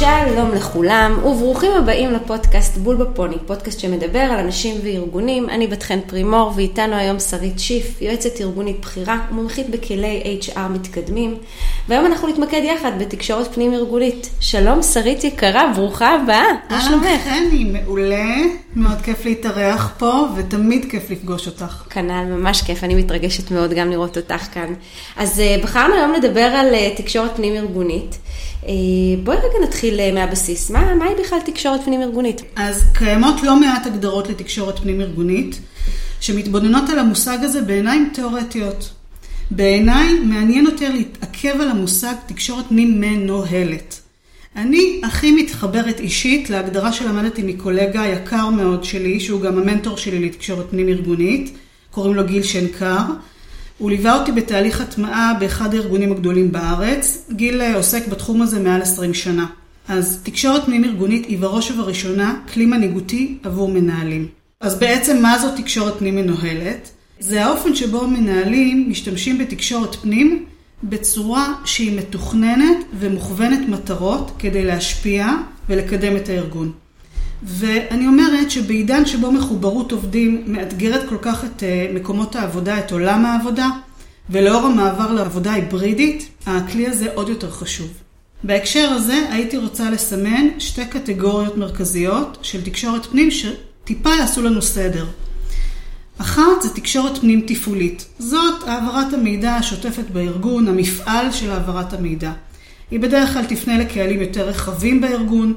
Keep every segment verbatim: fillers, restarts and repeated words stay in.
שלום לכולם וברוכים הבאים לפודקאסט בול בפוני, פודקאסט שמדבר על אנשים וארגונים. אני בת חן פרימור ואיתנו היום שרית שיף, יועצת ארגונית בחירה ומומחית בכלי אייץ' אר מתקדמים. והיום אנחנו נתמקד יחד בתקשורת פנים ארגונית. שלום שרית יקרה, ברוכה הבאה. מה שלומך? אהלן חני, מעולה. מאוד כיף להתארח פה ותמיד כיף לפגוש אותך. כנ"ל, ממש כיף. אני מתרגשת מאוד גם לראות אותך כאן. אז בחרנו היום לדבר על תקשורת פנים ארגונית. בואי רגע נתחיל מהבסיס. מה, מה היא בכלל תקשורת פנים ארגונית? אז קיימות לא מעט הגדרות לתקשורת פנים ארגונית, שמתבוננות על המושג הזה בעיניים תיאורטיות. בעיניי מעניין יותר להתעכב על המושג תקשורת פנים מנוהלת. אני הכי מתחברת אישית להגדרה שלמדתי מקולגה יקר מאוד שלי, שהוא גם המנטור שלי לתקשורת פנים ארגונית, קוראים לו גיל שנקר. הוא ליווה אותי בתהליך הטמעה באחד הארגונים הגדולים בארץ. גיל עוסק בתחום הזה מעל עשרים שנה. אז תקשורת פנים ארגונית היא בראש ובראשונה כלי מנהיגותי עבור מנהלים. אז בעצם מה זאת תקשורת פנים מנוהלת? זה האופן שבו מנהלים משתמשים בתקשורת פנים בצורה שהיא מתוכננת ומוכוונת מטרות כדי להשפיע ולקדם את הארגון. ואני אומרת שבעידן שבו מחוברות עובדים מאתגרת כל כך את מקומות העבודה, את עולם העבודה, ולאור המעבר לעבודה היברידית, הכלי הזה עוד יותר חשוב. בהקשר הזה הייתי רוצה לסמן שתי קטגוריות מרכזיות של תקשורת פנים שטיפה יעשו לנו סדר. אחת זה תקשורת פנים תפעולית. זאת העברת המידע השוטפת בארגון, המפעל של העברת המידע. היא בדרך כלל תפנה לקהלים יותר רחבים בארגון,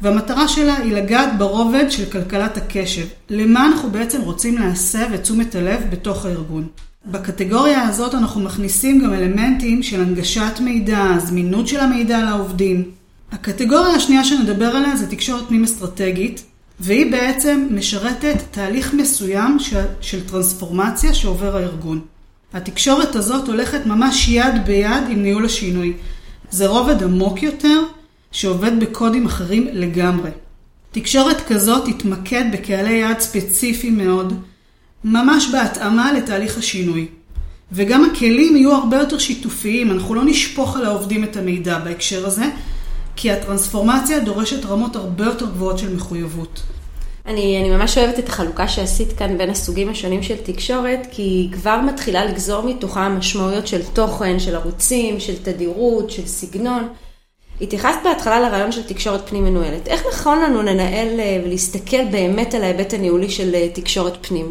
והמטרה שלה היא לגעת ברובד של כלכלת הקשב. למה אנחנו בעצם רוצים להסב את תשומת הלב בתוך הארגון. בקטגוריה הזאת אנחנו מכניסים גם אלמנטים של הנגשת מידע, זמינות של המידע לעובדים. הקטגוריה השנייה שנדבר עליה זה תקשורת פנים אסטרטגית, והיא בעצם משרתת תהליך מסוים של, של טרנספורמציה שעובר הארגון. התקשורת הזאת הולכת ממש יד ביד עם ניהול השינוי. זה רובד עמוק יותר, שעובד בקודים אחרים לגמרי. תקשורת כזאת תתמקד בקהלי יעד ספציפי מאוד, ממש בהתאמה לתהליך השינוי. וגם הכלים יהיו הרבה יותר שיתופיים, אנחנו לא נשפוך על העובדים את המידע בהקשר הזה, כי הטרנספורמציה דורשת רמות הרבה יותר גבוהות של מחויבות. אני, אני ממש אוהבת את החלוקה שעשית כאן בין הסוגים השונים של תקשורת, כי היא כבר מתחילה לגזור מתוכה משמעויות של תוכן, של ערוצים, של תדירות, של סגנון. התייחסת בהתחלה לרעיון של תקשורת פנים מנוהלת. איך נכון לנו לנהל ולהסתכל באמת על ההיבט הניהולי של תקשורת פנים?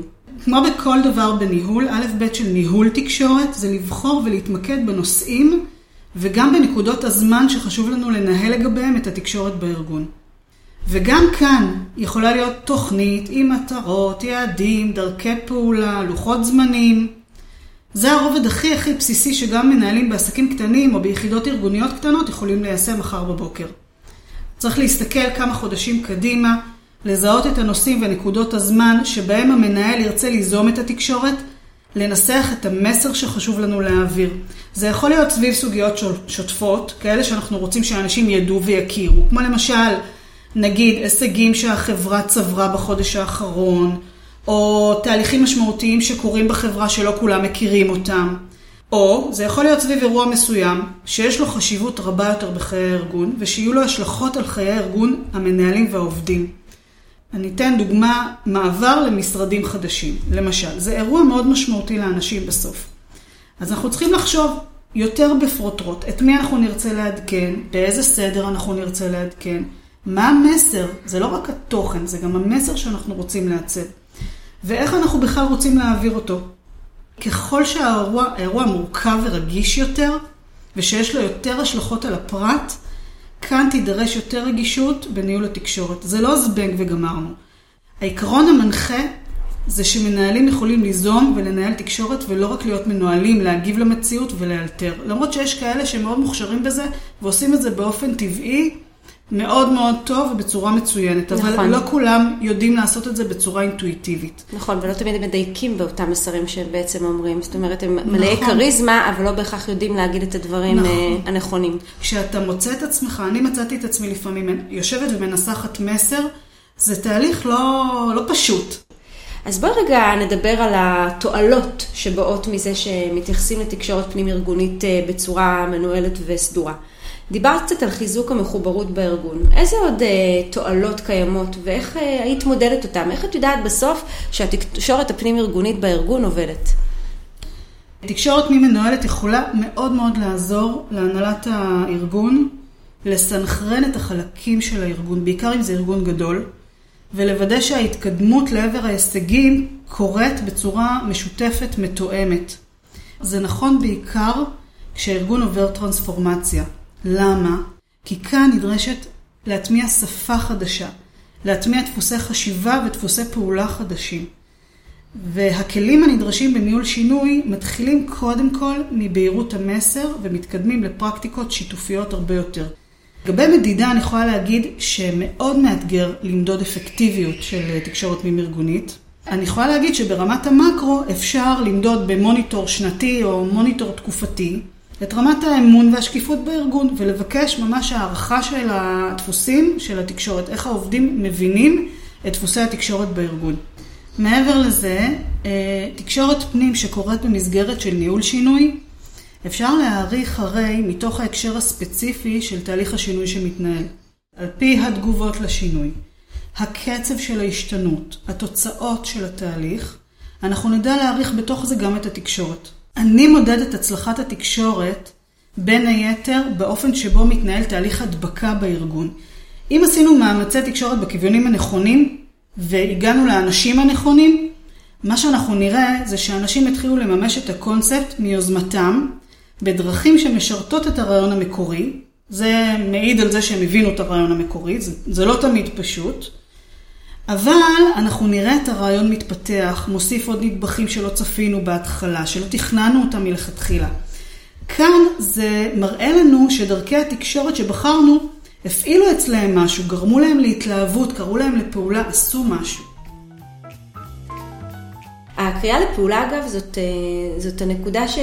כמו בכל דבר בניהול, א' ב' של ניהול תקשורת, זה לבחור ולהתמקד בנושאים וגם בנקודות הזמן שחשוב לנו לנהל לגביהם את התקשורת בארגון. וגם כאן יכולה להיות תוכנית עם מטרות, יעדים, דרכי פעולה, לוחות זמנים. זה הרובד הכי הכי בסיסי שגם מנהלים בעסקים קטנים או ביחידות ארגוניות קטנות יכולים ליישם מחר בבוקר. צריך להסתכל כמה חודשים קדימה, לזהות את הנושאים ונקודות הזמן שבהם המנהל ירצה ליזום את התקשורת, לנסח את המסר שחשוב לנו להעביר. זה יכול להיות סביב סוגיות שוטפות, כאלה שאנחנו רוצים שאנשים ידעו ויכירו, כמו למשל, נגיד, הישגים שהחברה צברה בחודש האחרון, או תהליכים משמעותיים שקורים בחברה שלא כולם מכירים אותם. או זה יכול להיות סביב אירוע מסוים שיש לו חשיבות רבה יותר בחיי הארגון, ושיהיו לו השלכות על חיי הארגון, המנהלים והעובדים. אני אתן דוגמה, מעבר למשרדים חדשים. למשל, זה אירוע מאוד משמעותי לאנשים בסוף. אז אנחנו צריכים לחשוב יותר בפרוטרוט, את מי אנחנו נרצה לעדכן, באיזה סדר אנחנו נרצה לעדכן, מה המסר, זה לא רק התוכן, זה גם המסר שאנחנו רוצים לעצב. ואיך אנחנו בכלל רוצים להעביר אותו. ככל שהאירוע מורכב ורגיש יותר, ושיש לו יותר השלכות על הפרט, כאן תידרש יותר רגישות בניהול התקשורת. זה לא זבנג וגמרנו. העיקרון המנחה זה שמנהלים יכולים ליזום ולנהל תקשורת, ולא רק להיות מנוהלים, להגיב למציאות ולאלתר. למרות שיש כאלה שמאוד מוכשרים בזה, ועושים את זה באופן טבעי, מאוד מאוד טוב ובצורה מצוינת, נכון. אבל לא כולם יודעים לעשות את זה בצורה אינטואיטיבית. נכון, ולא תמיד הם מדייקים באותם מסרים שהם בעצם אומרים. זאת אומרת, הם נכון. מלאי קריזמה, אבל לא בהכרח יודעים להגיד את הדברים נכון. הנכונים. כשאתה מוצא את עצמך, אני מצאתי את עצמי לפעמים, יושבת ומנסחת מסר, זה תהליך לא, לא פשוט. אז בואו רגע נדבר על התועלות שבאות מזה שמתייחסים לתקשורת פנים ארגונית בצורה מנוהלת וסדורה. דיברת קצת על חיזוק המחוברות בארגון. איזה עוד אה, תועלות קיימות ואיך אה, היית מודדת אותם? איך את יודעת בסוף שהתקשורת הפנים ארגונית בארגון עובדת? התקשורת פנים מנוהלת יכולה מאוד מאוד לעזור להנהלת הארגון, לסנכרן את החלקים של הארגון, בעיקר אם זה ארגון גדול, ולוודא שההתקדמות לעבר ההישגים קורית בצורה משותפת, מתואמת. זה נכון בעיקר כשהארגון עובר טרנספורמציה. למה? כי כאן נדרשת להטמיע שפה חדשה, להטמיע דפוסי חשיבה ודפוסי פעולה חדשים. והכלים הנדרשים בניהול שינוי מתחילים קודם כל מבהירות המסר ומתקדמים לפרקטיקות שיתופיות הרבה יותר. לגבי מדידה אני יכולה להגיד שמאוד מאתגר למדוד אפקטיביות של תקשורת פנים ארגונית. אני יכולה להגיד שברמת המקרו אפשר למדוד במוניטור שנתי או מוניטור תקופתי את רמת האמון והשקיפות בארגון ולבקש ממש הערכה של הדפוסים של התקשורת, איך העובדים מבינים את דפוסי התקשורת בארגון. מעבר לזה, תקשורת פנים שקורית במסגרת של ניהול שינוי, אפשר להעריך הרי מתוך ההקשר הספציפי של תהליך השינוי שמתנהל. על פי התגובות לשינוי, הקצב של ההשתנות, התוצאות של התהליך, אנחנו נדע להעריך בתוך זה גם את התקשורת. אני מודדת הצלחת התקשורת בין היתר באופן שבו מתנהל תהליך הדבקה בארגון. אם עשינו מאמצי תקשורת בכיוונים הנכונים, והגענו לאנשים הנכונים, מה שאנחנו נראה זה שאנשים התחילו לממש את הקונספט מיוזמתם בדרכים שמשרתות את הרעיון המקורי. זה מעיד על זה שהם הבינו את הרעיון המקורי, זה, זה לא תמיד פשוט. אבל אנחנו נראה את הרעיון מתפתח, מוסיף עוד נדבכים שלא צפינו בהתחלה, שלא תכננו אותם מלכתחילה. כאן זה מראה לנו שדרכי התקשורת שבחרנו הפעילו אצלהם משהו, גרמו להם להתלהבות, קראו להם לפעולה, עשו משהו. הקריאה לפעולה, אגב, זאת, זאת הנקודה ש,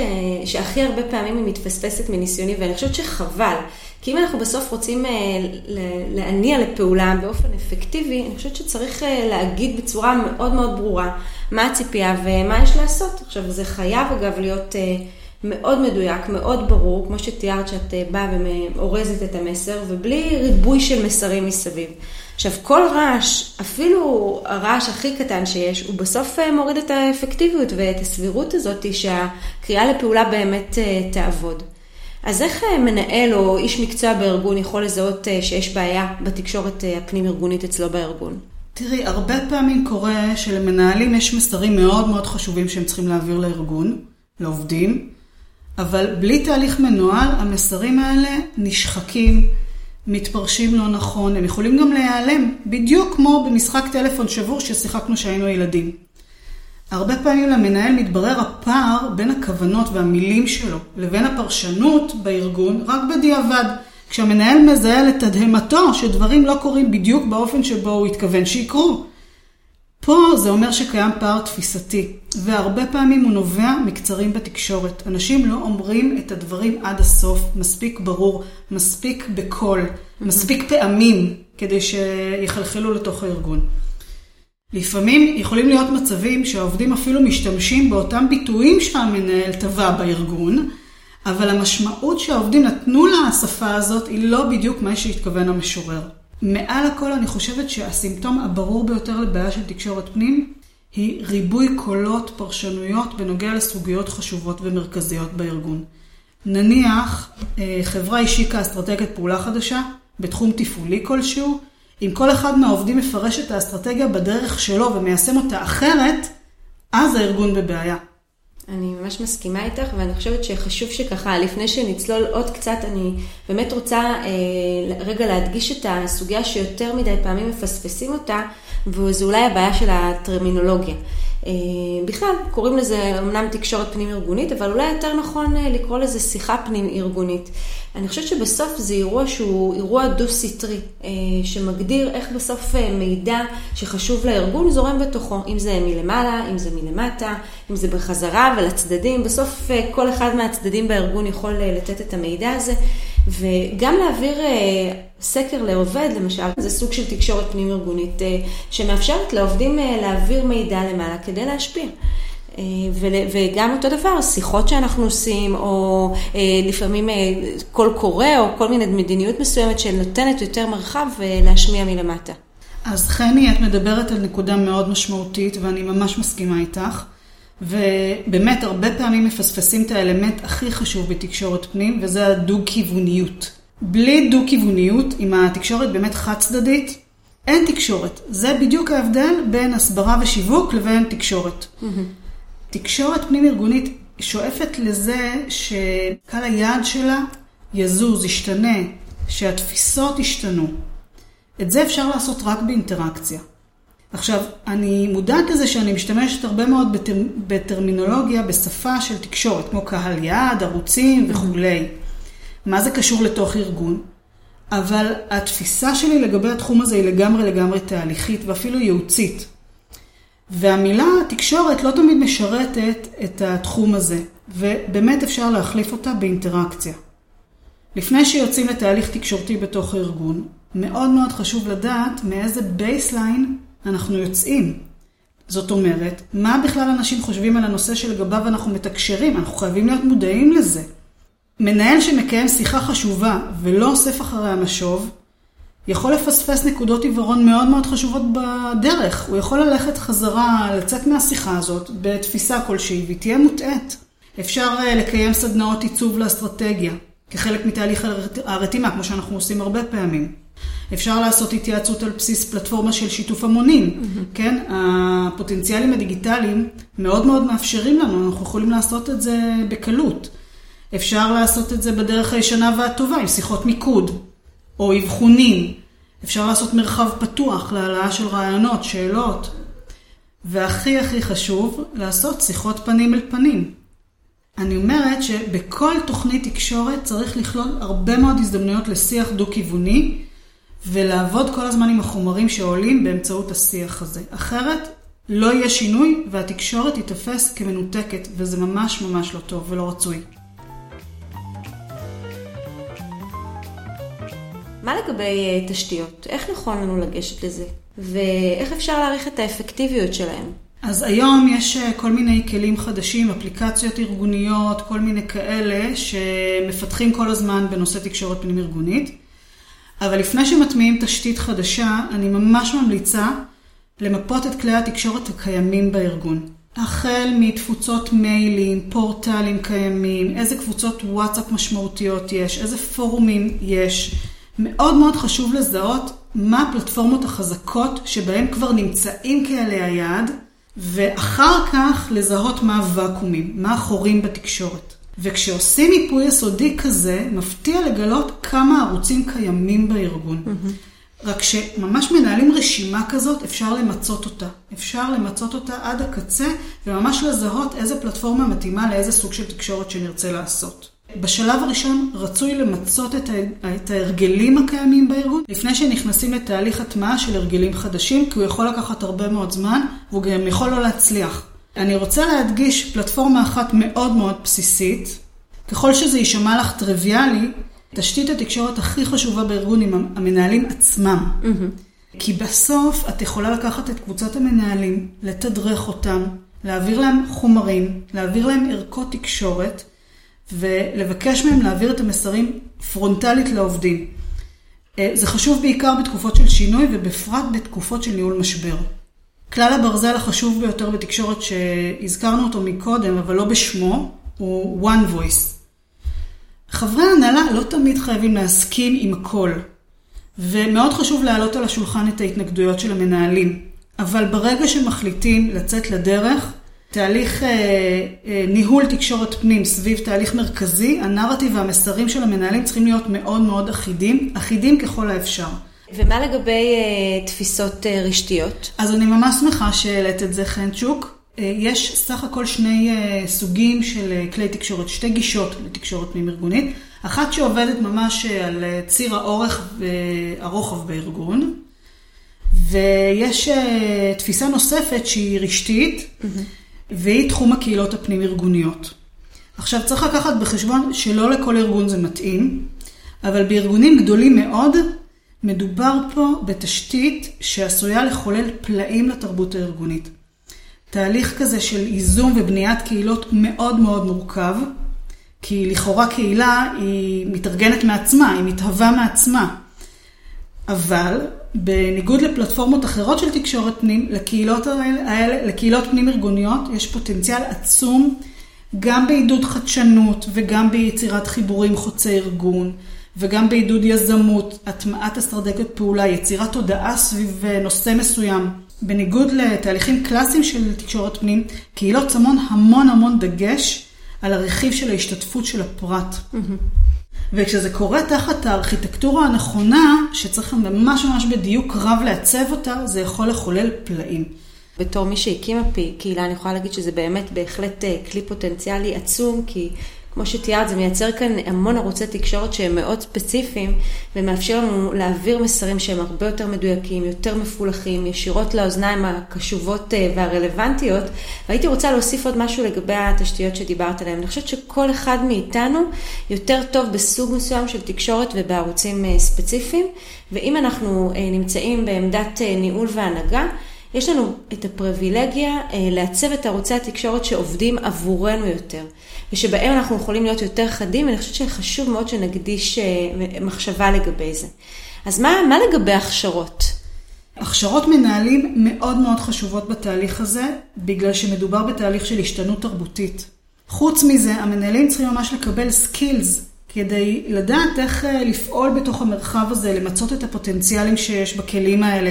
שהכי הרבה פעמים היא מתפספסת מניסיוני, ואני חושבת שחבל, כי אם אנחנו בסוף רוצים להניע לפעולה באופן אפקטיבי, אני חושבת שצריך להגיד בצורה מאוד מאוד ברורה מה הציפייה ומה יש לעשות. עכשיו, זה חייב, אגב, להיות מאוד מדויק, מאוד ברור, כמו שתיארת שאת באה ומאורזת את המסר, ובלי ריבוי של מסרים מסביב. עכשיו, כל רעש, אפילו הרעש הכי קטן שיש, הוא בסוף מוריד את האפקטיביות ואת הסבירות הזאת שהקריאה לפעולה באמת תעבוד. אז איך מנהל או איש מקצוע בארגון יכול לזהות שיש בעיה בתקשורת הפנים ארגונית אצלו בארגון? תראי, הרבה פעמים קורה שלמנהלים יש מסרים מאוד מאוד חשובים שהם צריכים להעביר לארגון, לעובדים, אבל בלי תהליך מנוהל, המסרים האלה נשחקים, מתפרשים לא נכון, הם יכולים גם להיעלם, בדיוק כמו במשחק טלפון שבור ששיחקנו שהיינו ילדים. הרבה פעמים למנהל מתברר הפער בין הכוונות והמילים שלו לבין הפרשנות בארגון רק בדיעבד, כשהמנהל מזהה לתדהמתו שדברים לא קורים בדיוק באופן שבו הוא התכוון שיקרו. פה זה אומר שקיים פער תפיסתי, והרבה פעמים הוא נובע מקצרים בתקשורת. אנשים לא אומרים את הדברים עד הסוף, מספיק ברור, מספיק בקול, מספיק פעמים, כדי שיחלחלו לתוך הארגון. לפעמים יכולים להיות מצבים שהעובדים אפילו משתמשים באותם ביטויים שהמנהל טבע בארגון, אבל המשמעות שהעובדים נתנו להשפה הזאת היא לא בדיוק מה שהתכוון המשורר. מעל הכל אני חושבת שהסימפטום הברור ביותר לבעיה של תקשורת פנים היא ריבוי קולות פרשנויות בנוגע לסוגיות חשובות ומרכזיות בארגון. נניח חברה השיקה אסטרטגיית פעולה חדשה בתחום תפעולי כלשהו, אם כל אחד מהעובדים מפרש את האסטרטגיה בדרך שלו ומיישם אותה אחרת, אז הארגון בבעיה. אני ממש מסכימה איתך, ואני חושבת שחשוב שככה, לפני שנצלול עוד קצת, אני באמת רוצה אה, רגע להדגיש את הסוגיה שיותר מדי פעמים מפספסים אותה, וזו אולי הבעיה של הטרמינולוגיה. אה, בכלל, קוראים לזה אמנם תקשורת פנים ארגונית, אבל אולי יותר נכון אה, לקרוא לזה שיחה פנים ארגונית. אני חושבת שבסוף זה אירוע שהוא אירוע דו-סיטרי, אה, שמגדיר איך בסוף אה, מידע שחשוב לארגון זורם בתוכו, אם זה מלמעלה, אם זה מלמטה, אם זה בחזרה ולצדדים. בסוף אה, כל אחד מהצדדים בארגון יכול אה, לתת את המידע הזה, וגם להעביר אה, סקר לעובד, למשל, זה סוג של תקשורת פנים ארגונית, אה, שמאפשרת לעובדים אה, להעביר מידע למעלה כדי להשפיע. וגם אותו דבר, שיחות שאנחנו עושים, או לפעמים קול קורא, או כל מיני מדיניות מסוימת שנותנת יותר מרחב להשמיע מלמטה. אז חני, את מדברת על נקודה מאוד משמעותית, ואני ממש מסכימה איתך. ובאמת, הרבה פעמים מפספסים את האלמנט הכי חשוב בתקשורת פנים, וזה הדו-כיווניות. בלי דו-כיווניות, אם התקשורת באמת חד-צדדית, אין תקשורת. זה בדיוק ההבדל בין הסברה ושיווק לבין תקשורת. תקשורת פנים ארגונית שואפת לזה שקהל היעד שלה יזוז, ישתנה, שהתפיסות ישתנו. את זה אפשר לעשות רק באינטראקציה. עכשיו, אני מודעת לזה שאני משתמשת הרבה מאוד בטר... בטרמינולוגיה, בשפה של תקשורת, כמו קהל יעד, ערוצים וכולי. מה זה קשור לתוך ארגון? אבל התפיסה שלי לגבי התחום הזה היא לגמרי לגמרי תהליכית ואפילו ייעוצית. והמילה תקשורת לא תמיד משרתת את התחום הזה, ובאמת אפשר להחליף אותה באינטראקציה. לפני שיוצאים לתהליך תקשורתי בתוך הארגון, מאוד מאוד חשוב לדעת מאיזה בייסליין אנחנו יוצאים. זאת אומרת, מה בכלל אנשים חושבים על הנושא שלגביו אנחנו מתקשרים? אנחנו חייבים להיות מודעים לזה. מנהל שמקיים שיחה חשובה ולא אוסף אחרי המשוב, יכול לפספס נקודות עיוורון מאוד מאוד חשובות בדרך. הוא יכול ללכת חזרה, לצאת מהשיחה הזאת בתפיסה כלשהי, והיא תהיה מוטעת. אפשר לקיים סדנאות עיצוב לאסטרטגיה, כחלק מתהליך הרתימה, כמו שאנחנו עושים הרבה פעמים. אפשר לעשות התייעצות על בסיס פלטפורמה של שיתוף המונים. כן? הפוטנציאלים הדיגיטליים מאוד מאוד מאפשרים לנו, אנחנו יכולים לעשות את זה בקלות. אפשר לעשות את זה בדרך הישנה והטובה, עם שיחות מיקוד. או אבחונים, אפשר לעשות מרחב פתוח להעלאה של רעיונות, שאלות. והכי הכי חשוב, לעשות שיחות פנים אל פנים. אני אומרת שבכל תוכנית תקשורת צריך לכלול הרבה מאוד הזדמנויות לשיח דו-כיווני, ולעבוד כל הזמן עם החומרים שעולים באמצעות השיח הזה. אחרת לא יהיה שינוי והתקשורת יתפס כמנותקת, וזה ממש ממש לא טוב ולא רצוי. מה לגבי תשתיות? איך נכון לנו לגשת לזה? ואיך אפשר להעריך את האפקטיביות שלהם? אז היום יש כל מיני כלים חדשים, אפליקציות ארגוניות, כל מיני כאלה שמפתחים כל הזמן בנושא תקשורת פנים ארגונית. אבל לפני שמטמיעים תשתית חדשה, אני ממש ממליצה למפות את כלי התקשורת הקיימים בארגון. החל מתפוצות מיילים, פורטלים קיימים, איזה קבוצות וואטסאפ משמעותיות יש, איזה פורומים יש. מאוד מאוד חשוב לזהות מה הפלטפורמות החזקות שבהן כבר נמצאים כאלה היעד, ואחר כך לזהות מה הוואקומים, מה החורים בתקשורת. וכשעושים מיפוי יסודי כזה, מפתיע לגלות כמה ערוצים קיימים בארגון. Mm-hmm. רק שממש מנהלים רשימה כזאת, אפשר למצות אותה. אפשר למצות אותה עד הקצה, וממש לזהות איזה פלטפורמה מתאימה לאיזה סוג של תקשורת שנרצה לעשות. בשלב הראשון רצוי למצות את ההרגלים הקיימים בארגון לפני שנכנסים לתהליך הטמעה של הרגלים חדשים, כי הוא יכול לקחת הרבה מאוד זמן והוא גם יכול לא להצליח. אני רוצה להדגיש פלטפורמה אחת מאוד מאוד בסיסית. ככל שזה יישמע לך טריוויאלי, תשתית התקשורת הכי חשובה בארגון היא המנהלים עצמם. כי בסוף את יכולה לקחת את קבוצת המנהלים, לתדרך אותם, להעביר להם חומרים, להעביר להם ערכות תקשורת, ולבקש מהם להעביר את המסרים פרונטלית לעובדים. זה חשוב בעיקר בתקופות של שינוי ובפרט בתקופות של ניהול משבר. כלל הברזל החשוב ביותר בתקשורת שהזכרנו אותו מקודם, אבל לא בשמו, הוא one voice. חברי ההנהלה לא תמיד חייבים להסכים עם הכל, ומאוד חשוב להעלות על השולחן את ההתנגדויות של המנהלים. אבל ברגע שמחליטים לצאת לדרך, תהליך אה, אה, ניהול תקשורת פנים סביב תהליך מרכזי, הנרטיב והמסרים של המנהלים צריכים להיות מאוד מאוד אחידים, אחידים ככל האפשר. ומה לגבי אה, תפיסות אה, רשתיות? אז אני ממש שמחה שהעלית את זה, חנצ'וק. אה, יש סך הכל שני אה, סוגים של אה, כלי תקשורת, שתי גישות לתקשורת פנים ארגונית. אחת שעובדת ממש אה, על אה, ציר האורך והרוחב בארגון. ויש אה, תפיסה נוספת שהיא רשתית. Mm-hmm. והיא תחום הקהילות הפנים ארגוניות. עכשיו צריך לקחת בחשבון שלא לכל ארגון זה מתאים, אבל בארגונים גדולים מאוד מדובר פה בתשתית שעשויה לחולל פלאים לתרבות הארגונית. תהליך כזה של איזום ובניית קהילות מאוד מאוד מורכב, כי לכאורה קהילה היא מתארגנת מעצמה, היא מתהווה מעצמה. אבל בניגוד לפלטפורמות אחרות של תקשורת פנים, לקהילות האלה, לקהילות פנים ארגוניות, יש פוטנציאל עצום גם בעידוד חדשנות וגם ביצירת חיבורים חוצי ארגון, וגם בעידוד יזמות, הטמעת אסטרטגיות פעולה, יצירת תודעה סביב נושא מסוים. בניגוד לתהליכים קלאסיים של תקשורת פנים, קהילות צמון המון המון דגש על הרכיב של ההשתתפות של הפרט. וכשזה קורה תחת הארכיטקטורה הנכונה, שצריך ממש ממש בדיוק רב לעצב אותה, זה יכול לחולל פלאים. בתור מי שהקימה קהילה, אני יכולה להגיד שזה באמת בהחלט כלי פוטנציאלי עצום, כי כמו שתיארת, זה מייצר כאן המון ערוצי תקשורת שהם מאוד ספציפיים, ומאפשר לנו להעביר מסרים שהם הרבה יותר מדויקים, יותר מפולחים, ישירות לאוזניים הקשובות והרלוונטיות. והייתי רוצה להוסיף עוד משהו לגבי התשתיות שדיברת עליהן. אני חושבת שכל אחד מאיתנו יותר טוב בסוג מסוים של תקשורת ובערוצים ספציפיים, ואם אנחנו נמצאים בעמדת ניהול והנהגה, יש לנו את הפריבילגיה לעצב את ערוצי התקשורת שעובדים עבורנו יותר, ושבהם אנחנו יכולים להיות יותר חדים, ואני חושבת שחשוב מאוד שנקדיש מחשבה לגבי זה. אז מה, מה לגבי הכשרות? הכשרות מנהלים מאוד מאוד חשובות בתהליך הזה, בגלל שמדובר בתהליך של השתנות תרבותית. חוץ מזה, המנהלים צריכים ממש לקבל סקילס, כדי לדעת איך לפעול בתוך המרחב הזה, למצות את הפוטנציאלים שיש בכלים האלה.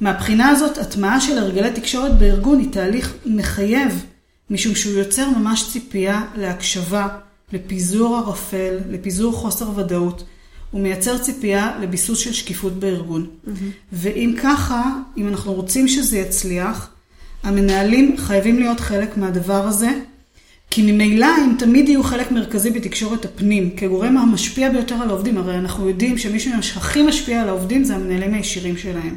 מהבחינה הזאת, התמאה של הרגלי תקשורת בארגון היא תהליך מחייב, משום שהוא יוצר ממש ציפייה להקשבה, לפיזור הרפל, לפיזור חוסר ודאות, ומייצר ציפייה לביסוס של שקיפות בארגון. Mm-hmm. ואם ככה, אם אנחנו רוצים שזה יצליח, המנהלים חייבים להיות חלק מהדבר הזה, כי ממילא הם תמיד יהיו חלק מרכזי בתקשורת הפנים, כגורם המשפיע ביותר על העובדים. הרי אנחנו יודעים שמי שהכי משפיע על העובדים זה המנהלים הישירים שלהם.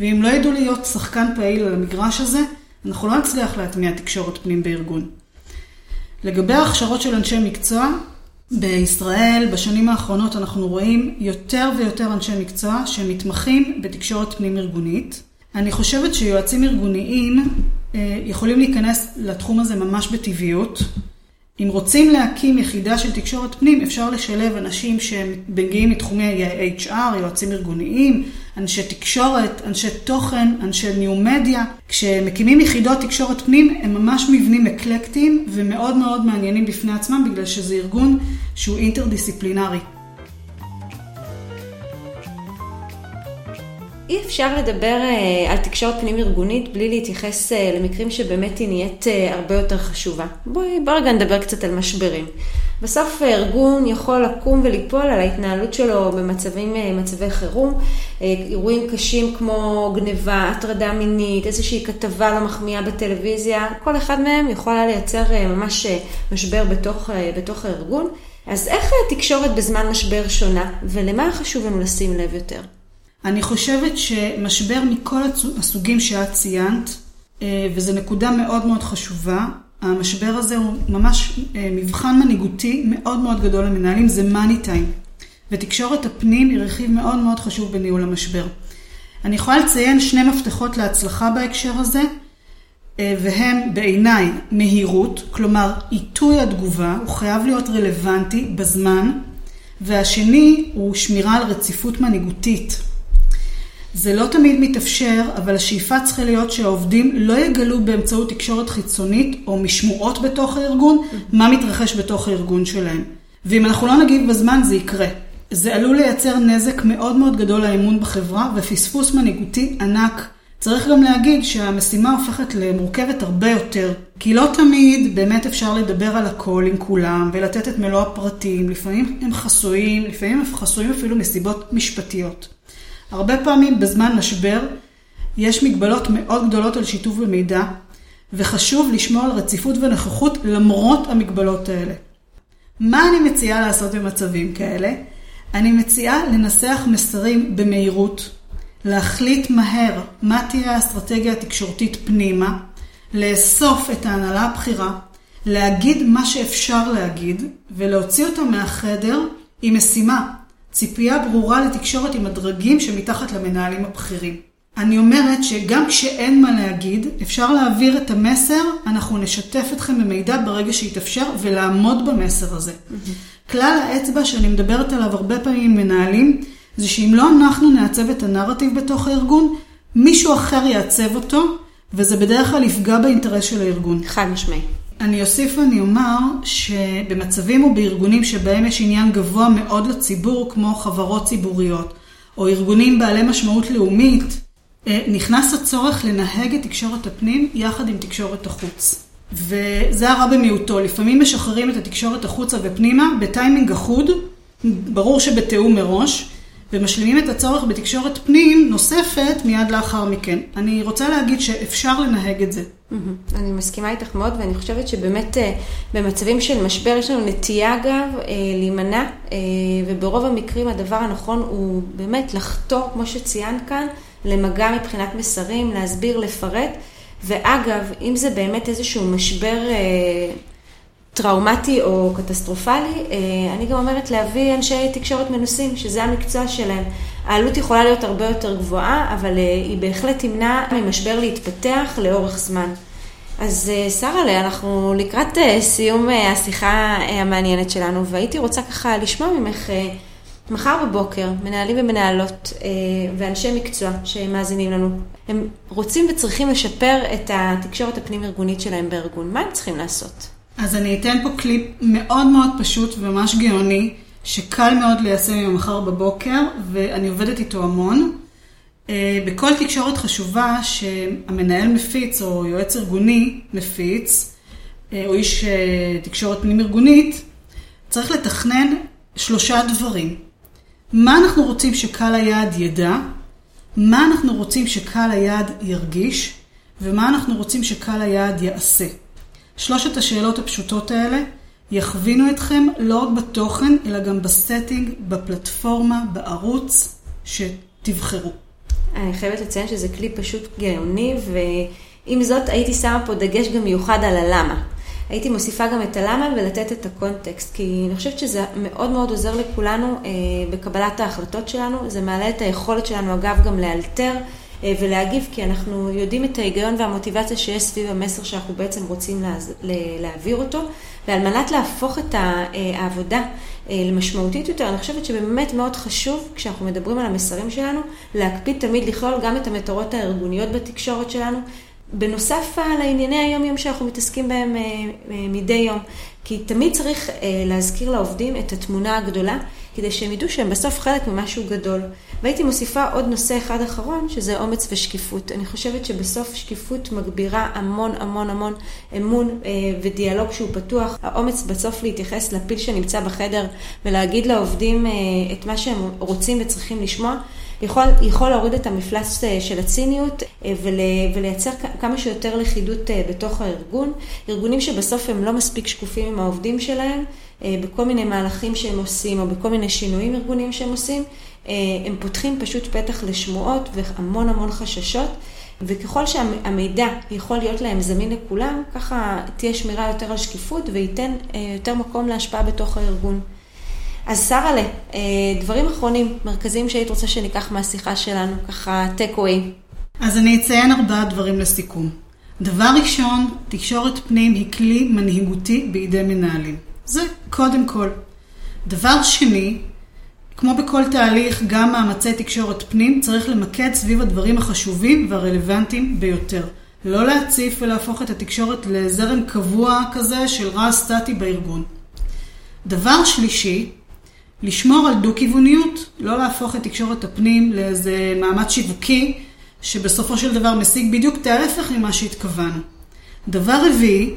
ואם לא ידעו להיות שחקן פעיל על המגרש הזה, אנחנו לא נצליח להטמיע תקשורת פנים בארגון. לגבי ההכשרות של אנשי מקצוע, בישראל בשנים האחרונות אנחנו רואים יותר ויותר אנשי מקצוע שמתמחים בתקשורת פנים ארגונית. אני חושבת שיועצים ארגוניים יכולים להיכנס לתחום הזה ממש בטבעיות. אם רוצים להקים יחידה של תקשורת פנים, אפשר לשלב אנשים שמגיעים מתחומי ה-אייץ' אר, יועצים ארגוניים, אנשי תקשורת, אנשי תוכן, אנשי ניו-מדיה. כשמקימים יחידות תקשורת פנים, הם ממש מבנים אקלקטיים ומאוד מאוד מעניינים בפני עצמם, בגלל שזה ארגון שהוא אינטרדיסציפלינרי. אי אפשר לדבר על תקשורת פנים ארגונית בלי להתייחס למקרים שבאמת היא נהיית הרבה יותר חשובה. בואי, בואי רגע נדבר קצת על משברים. בסוף ארגון יכול לקום וליפול על ההתנהלות שלו במצבים, מצבי חירום, אירועים קשים כמו גניבה, הטרדה מינית, איזושהי כתבה לא מחמיאה בטלוויזיה, כל אחד מהם יכולה לייצר ממש משבר בתוך, בתוך הארגון. אז איך התקשורת בזמן משבר שונה, ולמה חשוב לנו לשים לב יותר? אני חושבת שמשבר מכל הסוגים שאת ציינת, וזו נקודה מאוד מאוד חשובה, המשבר הזה הוא ממש מבחן מנהיגותי מאוד מאוד גדול למנהלים, זה money time. ותקשורת הפנים היא רכיב מאוד מאוד חשוב בניהול המשבר. אני יכולה לציין שני מפתחות להצלחה בהקשר הזה, והם בעיניי מהירות, כלומר עיתוי התגובה, הוא חייב להיות רלוונטי בזמן, והשני הוא שמירה על רציפות מנהיגותית. זה לא תמיד מתאפשר, אבל השאיפה צריכה להיות שהעובדים לא יגלו באמצעות תקשורת חיצונית או משמועות בתוך הארגון, מה מתרחש בתוך הארגון שלהם. ואם אנחנו לא נגיב בזמן, זה יקרה. זה עלול לייצר נזק מאוד מאוד גדול לאמון בחברה ופספוס מנהיגותי ענק. צריך גם להגיד שהמשימה הופכת למורכבת הרבה יותר, כי לא תמיד באמת אפשר לדבר על הכל עם כולם ולתת את מלוא הפרטים. לפעמים הם חסויים, לפעמים הם חסויים אפילו מסיבות משפטיות. הרבה פעמים בזמן משבר יש מגבלות מאוד גדולות על שיתוף ומידע, וחשוב לשמור על רציפות ונוכחות למרות המגבלות האלה. מה אני מציעה לעשות במצבים כאלה? אני מציעה לנסח מסרים במהירות, להחליט מהר מה תהיה האסטרטגיה התקשורתית פנימה, לאסוף את ההנהלה הבכירה, להגיד מה שאפשר להגיד, ולהוציא אותה מהחדר עם משימה. ציפייה ברורה לתקשורת עם הדרגים שמתחת למנהלים הבכירים. אני אומרת שגם כשאין מה להגיד, אפשר להעביר את המסר, אנחנו נשתף אתכם במידע ברגע שיתאפשר ולעמוד במסר הזה. Mm-hmm. כלל האצבע שאני מדברת עליו הרבה פעמים מנהלים, זה שאם לא אנחנו נעצב את הנרטיב בתוך הארגון, מישהו אחר יעצב אותו, וזה בדרך כלל יפגע באינטרס של הארגון. חד משמעי. אני אוסיף ואני אומר שבמצבים ובארגונים שבהם יש עניין גבוה מאוד לציבור, כמו חברות ציבוריות, או ארגונים בעלי משמעות לאומית, נכנס הצורך לנהג את תקשורת הפנים יחד עם תקשורת החוץ. וזה הרע במיעוטו. לפעמים משחררים את התקשורת החוצה ופנימה בטיימינג אחוד, ברור שבתאום מראש, ומשלימים את הצורך בתקשורת פנים נוספת מיד לאחר מכן. אני רוצה להגיד שאפשר לנהג את זה. אני מסכימה איתך מאוד, ואני חושבת שבאמת במצבים של משבר יש לנו נטייה אגב להימנע, וברוב המקרים הדבר הנכון הוא באמת לחתור, כמו שציין כאן, למגע מבחינת מסרים, להסביר, לפרט. ואגב, אם זה באמת איזשהו משבר טראומטי או קטסטרופלי, אני גם אומרת להביא אנשי תקשורת מנוסים, שזה המקצוע שלהם. העלות יכולה להיות הרבה יותר גבוהה, אבל היא בהחלט תמנע ממשבר להתפתח לאורך זמן. אז שרה, אנחנו לקראת סיום השיחה המעניינת שלנו, והייתי רוצה ככה לשמוע ממך, מחר בבוקר מנהלים ומנהלות ואנשי מקצוע שמאזינים לנו, הם רוצים וצריכים לשפר את התקשורת הפנים ארגונית שלהם בארגון. מה הם צריכים לעשות? אז אני אתן פה קליפ מאוד מאוד פשוט וממש גאוני, שקל מאוד ליישם יום מחר בבוקר, ואני עובדת איתו המון. בכל תקשורת חשובה שהמנהל מפיץ או יועץ ארגוני מפיץ, או איש תקשורת פנים ארגונית, צריך לתכנן שלושה דברים. מה אנחנו רוצים שקהל היעד ידע, מה אנחנו רוצים שקהל היעד ירגיש, ומה אנחנו רוצים שקהל היעד יעשה. שלושת השאלות הפשוטות האלה יכווינו אתכם לא רק בתוכן, אלא גם בסטינג, בפלטפורמה, בערוץ שתבחרו. אני חייבת לציין שזה כלי פשוט גאוני, ועם זאת הייתי שמה פה דגש גם מיוחד על הלמה. הייתי מוסיפה גם את הלמה ולתת את הקונטקסט, כי אני חושבת שזה מאוד מאוד עוזר לכולנו אה, בקבלת ההחלטות שלנו. זה מעלה את היכולת שלנו אגב גם לאלתר אה, ולהגיב, כי אנחנו יודעים את ההיגיון והמוטיבציה שיש סביב המסר שאנחנו בעצם רוצים לה, לה, להעביר אותו, ועל מנת להפוך את העבודה אה, למשמעותית יותר. אני חושבת שבאמת מאוד חשוב כשאנחנו מדברים על המסרים שלנו, להקפיד תמיד לכלול גם את המטרות הארגוניות בתקשורת שלנו, בנוסף לענייני היום-יום שאנחנו מתעסקים בהם מדי יום. כי תמיד צריך להזכיר לעובדים את התמונה הגדולה, כדי שהם ידעו שהם בסוף חלק ממשהו גדול. והייתי מוסיפה עוד נושא אחד אחרון, שזה אומץ ושקיפות. אני חושבת שבסוף שקיפות מגבירה המון המון המון אמון ודיאלוג שהוא פתוח. האומץ בסוף להתייחס לפיל שנמצא בחדר, ולהגיד לעובדים את מה שהם רוצים וצריכים לשמוע, יכול, יכול להוריד את המפלס של הציניות ולייצר כמה שיותר לחידות בתוך הארגון. ארגונים שבסוף הם לא מספיק שקופים עם העובדים שלהם, בכל מיני מהלכים שהם עושים או בכל מיני שינויים ארגוניים שהם עושים, הם פותחים פשוט פתח לשמועות והמון המון חששות, וככל שהמידע יכול להיות להם זמין לכולם, ככה תהיה שמירה יותר על שקיפות וייתן יותר מקום להשפעה בתוך הארגון. אז שרה, דברים אחרונים, מרכזיים שהיית רוצה שניקח מהשיחה שלנו, ככה טקווי. אז אני אציין ארבעה דברים לסיכום. דבר ראשון, תקשורת פנים היא כלי מנהיגותי בידי מנהלים. זה קודם כל. דבר שני, כמו בכל תהליך, גם מאמצי תקשורת פנים צריך למקד סביב הדברים החשובים והרלוונטיים ביותר. לא להציף ולהפוך את התקשורת לזרם קבוע כזה של רע סטטי בארגון. דבר שלישי, לשמור על דו-כיווניות, לא להפוך את תקשורת הפנים לאיזה מעמד שיווקי, שבסופו של דבר משיג בדיוק את ההפך ממה שהתכוונו. דבר רביעי,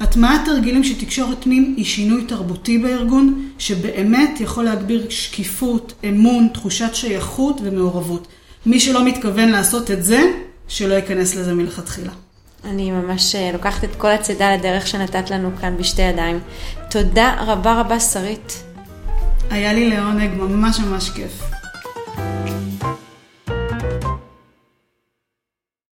הטמעת תרגילים שתקשורת פנים היא שינוי תרבותי בארגון, שבאמת יכול להגביר שקיפות, אמון, תחושת שייכות ומעורבות. מי שלא מתכוון לעשות את זה, שלא ייכנס לזה מלכתחילה. אני ממש לוקחת את כל הצידה לדרך שנתת לנו כאן בשתי ידיים. תודה רבה רבה שרית. היה לי לעונג, ממש ממש כיף.